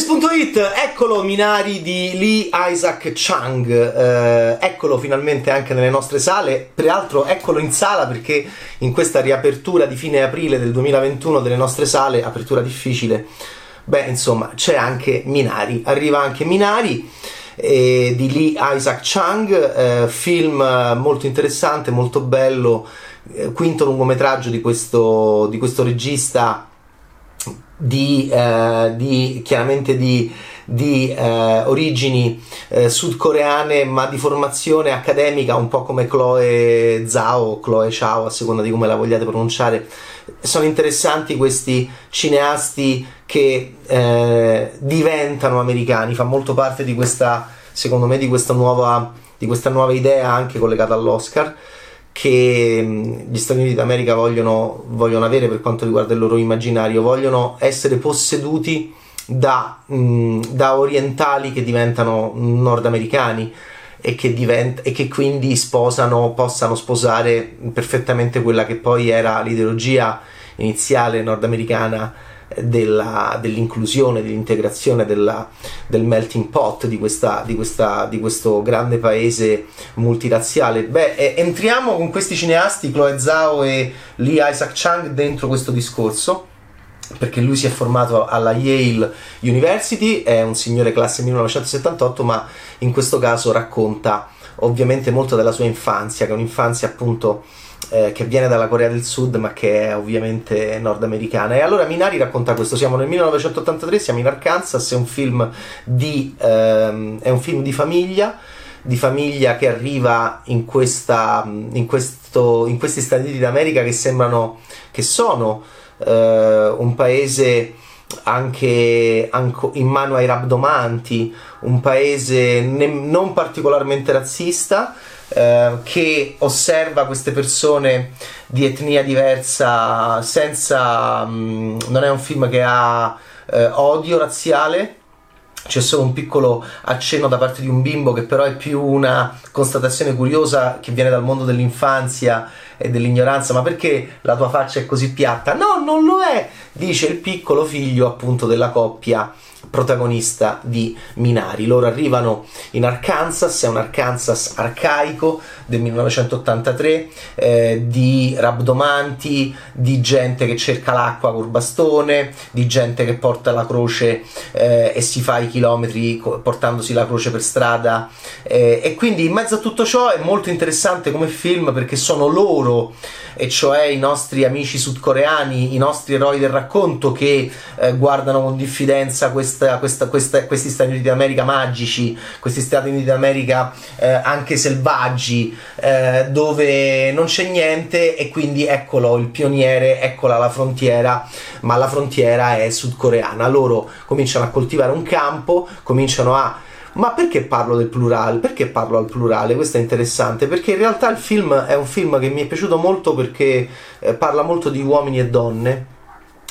This.it, eccolo Minari di Lee Isaac Chung, eccolo finalmente anche nelle nostre sale, peraltro eccolo in sala perché in questa riapertura di fine aprile del 2021 delle nostre sale, apertura difficile, beh insomma c'è anche Minari, arriva anche Minari di Lee Isaac Chung, film molto interessante, molto bello, quinto lungometraggio di questo regista chiaramente di origini sudcoreane, ma di formazione accademica, un po' come Chloé Zhao, Chloé Zhao a seconda di come la vogliate pronunciare. Sono interessanti questi cineasti che diventano americani, fa molto parte di questa, secondo me, di questa nuova idea anche collegata all'Oscar che gli Stati Uniti d'America vogliono avere per quanto riguarda il loro immaginario, vogliono essere posseduti da orientali che diventano nordamericani e che quindi possano sposare perfettamente quella che poi era l'ideologia iniziale nordamericana dell'inclusione, dell'integrazione, del melting pot di questo grande paese multirazziale. Beh, entriamo con questi cineasti, Chloé Zhao e Lee Isaac Chung, dentro questo discorso, perché lui si è formato alla Yale University, è un signore classe 1978, ma in questo caso racconta ovviamente molto della sua infanzia, che è un'infanzia appunto che viene dalla Corea del Sud ma che è ovviamente nordamericana. E allora Minari racconta questo: siamo nel 1983, siamo in Arkansas, è un film di famiglia che arriva in questi Stati Uniti d'America che sono un paese anche in mano ai rabdomanti, un paese non particolarmente razzista, che osserva queste persone di etnia diversa senza... non è un film che ha odio razziale, c'è solo un piccolo accenno da parte di un bimbo, che però è più una constatazione curiosa che viene dal mondo dell'infanzia e dell'ignoranza: ma perché la tua faccia è così piatta? No, non lo è, dice il piccolo figlio appunto della coppia protagonista di Minari. Loro arrivano in Arkansas, è un Arkansas arcaico del 1983, di rabdomanti, di gente che cerca l'acqua col bastone, di gente che porta la croce e si fa i chilometri portandosi la croce per strada, e quindi in mezzo a tutto ciò è molto interessante come film, perché sono loro, e cioè i nostri amici sudcoreani, i nostri eroi del racconto, che guardano con diffidenza questi Stati Uniti d'America magici, questi Stati Uniti d'America anche selvaggi, dove non c'è niente, e quindi eccolo il pioniere, eccola la frontiera, ma la frontiera è sudcoreana. Loro cominciano a coltivare un campo, cominciano a... Ma perché parlo del plurale? Perché parlo al plurale? Questo è interessante, perché in realtà il film è un film che mi è piaciuto molto, perché parla molto di uomini e donne,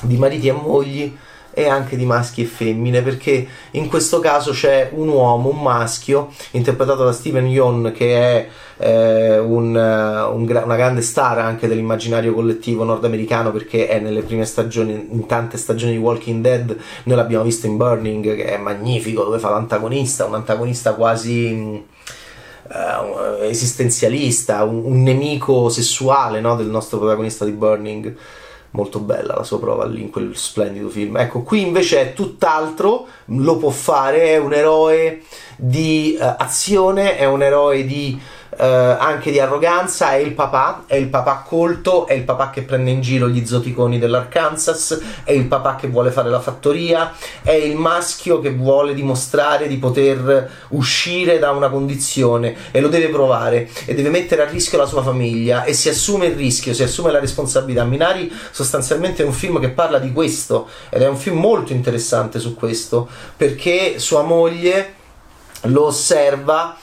di mariti e mogli, e anche di maschi e femmine, perché in questo caso c'è un uomo, un maschio, interpretato da Steven Yeun, che è una grande star anche dell'immaginario collettivo nordamericano, perché è nelle prime stagioni, in tante stagioni di Walking Dead. Noi l'abbiamo visto in Burning, che è magnifico, dove fa l'antagonista, un antagonista quasi esistenzialista, un nemico sessuale, no, del nostro protagonista di Burning. Molto bella la sua prova lì in quel splendido film. Ecco, qui invece è tutt'altro, lo può fare, è un eroe di azione, è un eroe di anche di arroganza, è il papà colto, è il papà che prende in giro gli zoticoni dell'Arkansas, è il papà che vuole fare la fattoria, è il maschio che vuole dimostrare di poter uscire da una condizione, e lo deve provare, e deve mettere a rischio la sua famiglia, e si assume il rischio, si assume la responsabilità. Minari sostanzialmente è un film che parla di questo, ed è un film molto interessante su questo, perché sua moglie lo osserva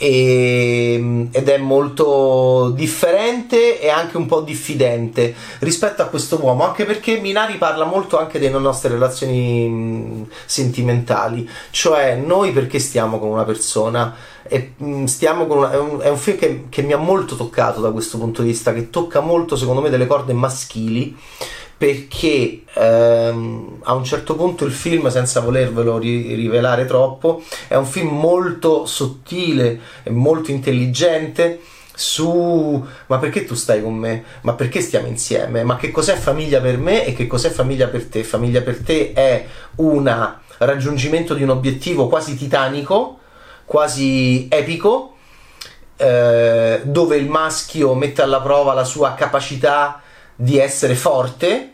ed è molto differente e anche un po' diffidente rispetto a questo uomo, anche perché Minari parla molto anche delle nostre relazioni sentimentali, cioè noi perché stiamo con una persona, e stiamo con è un film che mi ha molto toccato da questo punto di vista, che tocca molto secondo me delle corde maschili, perché a un certo punto il film, senza volervelo rivelare troppo, è un film molto sottile e molto intelligente su ma perché tu stai con me, ma perché stiamo insieme, ma che cos'è famiglia per me e che cos'è famiglia per te. Famiglia per te è un raggiungimento di un obiettivo quasi titanico, quasi epico, dove il maschio mette alla prova la sua capacità di essere forte,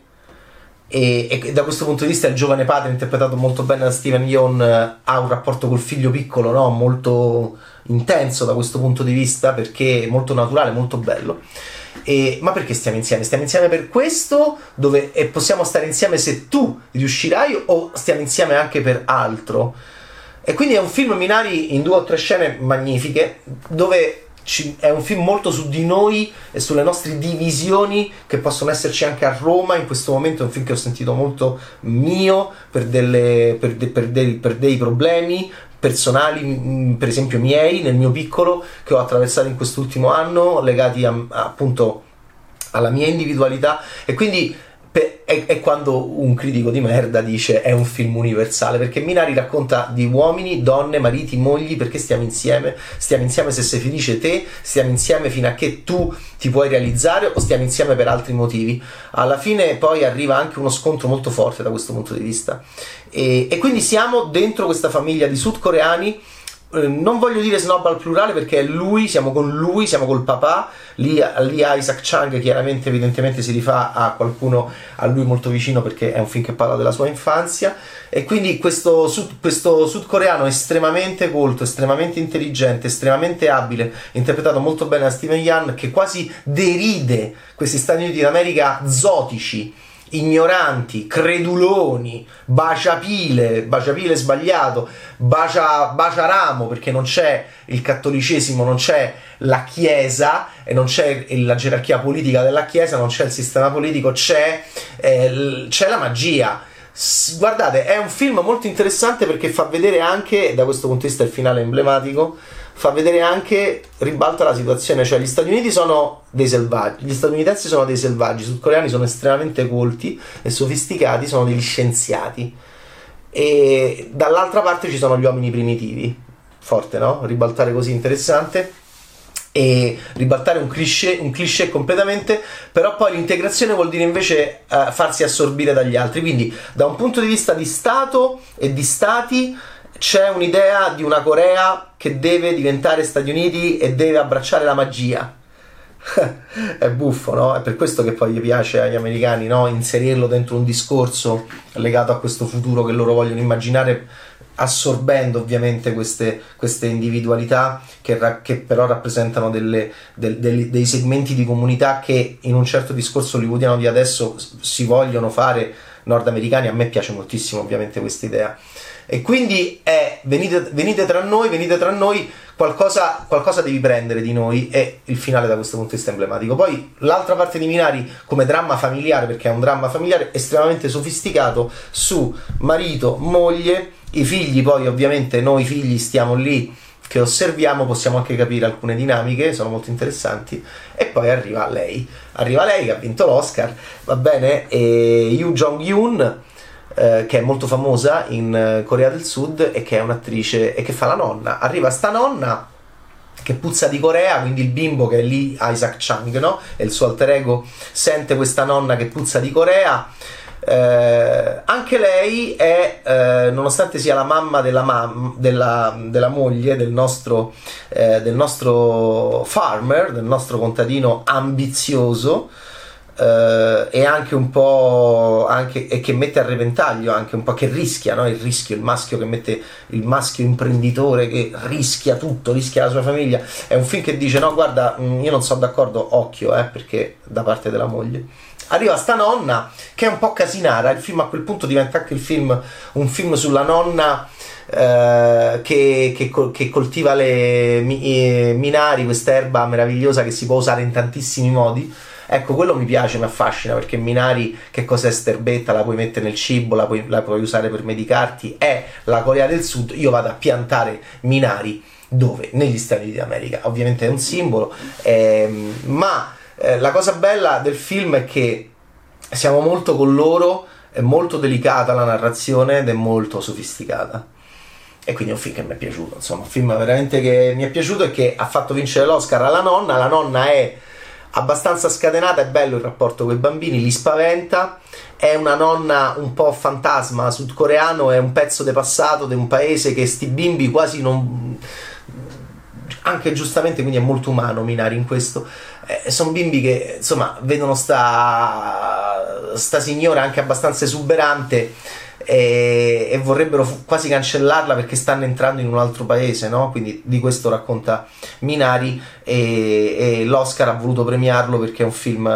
e da questo punto di vista il giovane padre, interpretato molto bene da Steven Yeun, ha un rapporto col figlio piccolo, no? Molto intenso da questo punto di vista, perché è molto naturale, molto bello. E, ma perché stiamo insieme? Stiamo insieme per questo, dove e possiamo stare insieme se tu riuscirai, o stiamo insieme anche per altro. E quindi è un film, Minari, in 2 o 3 scene magnifiche, dove è un film molto su di noi e sulle nostre divisioni che possono esserci anche a Roma in questo momento. È un film che ho sentito molto mio per dei problemi personali, per esempio miei, nel mio piccolo, che ho attraversato in quest'ultimo anno, legati appunto alla mia individualità. E quindi è quando un critico di merda dice è un film universale, perché Minari racconta di uomini, donne, mariti, mogli, perché stiamo insieme. Stiamo insieme se sei felice te, stiamo insieme fino a che tu ti puoi realizzare, o stiamo insieme per altri motivi. Alla fine poi arriva anche uno scontro molto forte da questo punto di vista, e quindi siamo dentro questa famiglia di sudcoreani. Non voglio dire snob al plurale, perché è lui, siamo con lui, siamo col papà. Lee Isaac Chung chiaramente, evidentemente si rifà a qualcuno a lui molto vicino, perché è un film che parla della sua infanzia. E quindi questo sudcoreano estremamente colto, estremamente intelligente, estremamente abile, interpretato molto bene da Steven Yeun, che quasi deride questi Stati Uniti d'America zotici, ignoranti, creduloni, baciapile sbagliato, baciaramo, perché non c'è il cattolicesimo, non c'è la chiesa, e non c'è la gerarchia politica della chiesa, non c'è il sistema politico, c'è la magia. Guardate, è un film molto interessante, perché fa vedere anche, da questo punto di vista il finale è emblematico, fa vedere anche, ribalta la situazione, cioè gli Stati Uniti sono dei selvaggi, gli statunitensi sono dei selvaggi, i sudcoreani sono estremamente colti e sofisticati, sono degli scienziati, e dall'altra parte ci sono gli uomini primitivi. Forte, no? Ribaltare così, interessante, e ribaltare un cliché completamente. Però poi l'integrazione vuol dire invece farsi assorbire dagli altri, quindi da un punto di vista di Stato e di Stati c'è un'idea di una Corea che deve diventare Stati Uniti e deve abbracciare la magia. È buffo, no? È per questo che poi gli piace agli americani, no? Inserirlo dentro un discorso legato a questo futuro che loro vogliono immaginare, assorbendo ovviamente queste individualità che però rappresentano dei segmenti di comunità che in un certo discorso hollywoodiano di adesso si vogliono fare nordamericani. A me piace moltissimo ovviamente questa idea, e quindi è venite tra noi, qualcosa devi prendere di noi. E il finale da questo punto di vista è emblematico. Poi l'altra parte di Minari come dramma familiare, perché è un dramma familiare estremamente sofisticato, su marito, moglie, i figli. Poi ovviamente noi figli stiamo lì che osserviamo, possiamo anche capire alcune dinamiche, sono molto interessanti. E poi arriva lei che ha vinto l'Oscar, va bene, e Yoo Jung-yoon, che è molto famosa in Corea del Sud e che è un'attrice e che fa la nonna. Arriva sta nonna che puzza di Corea, quindi il bimbo, che è lì Isaac Chung, no? E il suo alter ego sente questa nonna che puzza di Corea. Anche lei è, nonostante sia la mamma della moglie del nostro farmer, del nostro contadino ambizioso, e anche un po' e che mette a repentaglio anche un po', che rischia, no? Il maschio che mette, il maschio imprenditore che rischia tutto, rischia la sua famiglia. È un film che dice no, guarda, io non sono d'accordo, occhio, perché da parte della moglie. Arriva sta nonna che è un po' casinara. Il film a quel punto diventa anche un film sulla nonna che coltiva le minari, questa erba meravigliosa che si può usare in tantissimi modi. Ecco, quello mi piace, mi affascina, perché Minari, che cos'è sterbetta? La puoi mettere nel cibo, la puoi usare per medicarti. È la Corea del Sud. Io vado a piantare Minari dove? Negli Stati Uniti d'America. Ovviamente è un simbolo, ma la cosa bella del film è che siamo molto con loro, è molto delicata la narrazione ed è molto sofisticata. E quindi è un film che mi è piaciuto, insomma, un film veramente che mi è piaciuto e che ha fatto vincere l'Oscar alla nonna. La nonna è abbastanza scatenata, è bello il rapporto con i bambini, li spaventa, è una nonna un po' fantasma sudcoreano, è un pezzo del passato di un paese che sti bimbi quasi non... anche giustamente, quindi è molto umano Minari in questo, sono bimbi che insomma vedono sta signora anche abbastanza esuberante e vorrebbero quasi cancellarla perché stanno entrando in un altro paese, no? Quindi di questo racconta Minari e l'Oscar ha voluto premiarlo perché è un film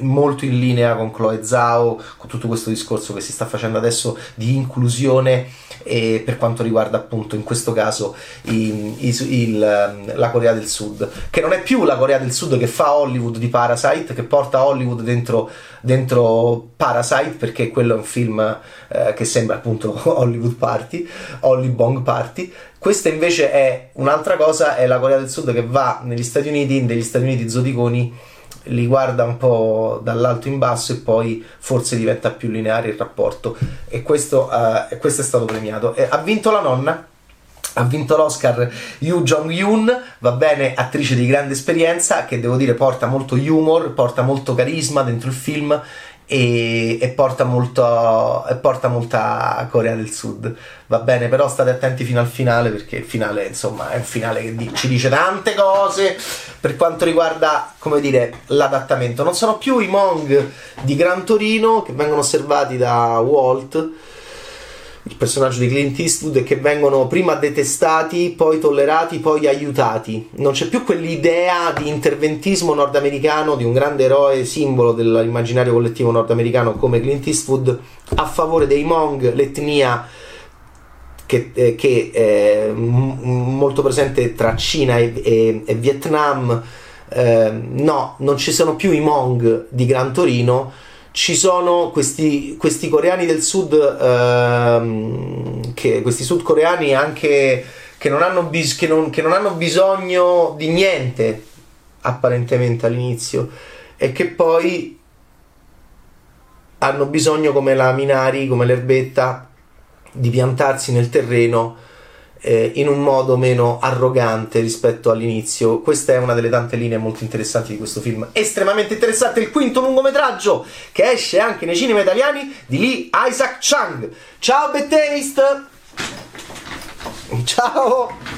molto in linea con Chloé Zhao, con tutto questo discorso che si sta facendo adesso di inclusione e per quanto riguarda appunto in questo caso la Corea del Sud, che non è più la Corea del Sud che fa Hollywood di Parasite, che porta Hollywood dentro Parasite, perché quello è un film che sembra appunto Hollywood Party, Hollybong Party. Questa invece è un'altra cosa, è la Corea del Sud che va negli Stati Uniti, negli Stati Uniti zoticoni, li guarda un po' dall'alto in basso e poi forse diventa più lineare il rapporto, e questo è stato premiato. Ha vinto la nonna, ha vinto l'Oscar Yoo Jung-yoon, va bene, attrice di grande esperienza che devo dire porta molto humor, porta molto carisma dentro il film e porta molta Corea del Sud, va bene, però state attenti fino al finale, perché il finale insomma è un finale che ci dice tante cose per quanto riguarda, come dire, l'adattamento. Non sono più i Hmong di Gran Torino che vengono osservati da Walt, il personaggio di Clint Eastwood, e che vengono prima detestati, poi tollerati, poi aiutati. Non c'è più quell'idea di interventismo nordamericano, di un grande eroe simbolo dell'immaginario collettivo nordamericano come Clint Eastwood, a favore dei Hmong, l'etnia che è molto presente tra Cina e Vietnam. No, non ci sono più i Hmong di Gran Torino, ci sono questi coreani del sud, questi sudcoreani anche che non hanno bisogno di niente apparentemente all'inizio, e che poi hanno bisogno, come la Minari, come l'erbetta, di piantarsi nel terreno in un modo meno arrogante rispetto all'inizio. Questa è una delle tante linee molto interessanti di questo film, estremamente interessante, il quinto lungometraggio che esce anche nei cinema italiani di Lee Isaac Chung. Ciao Bad Taste, ciao.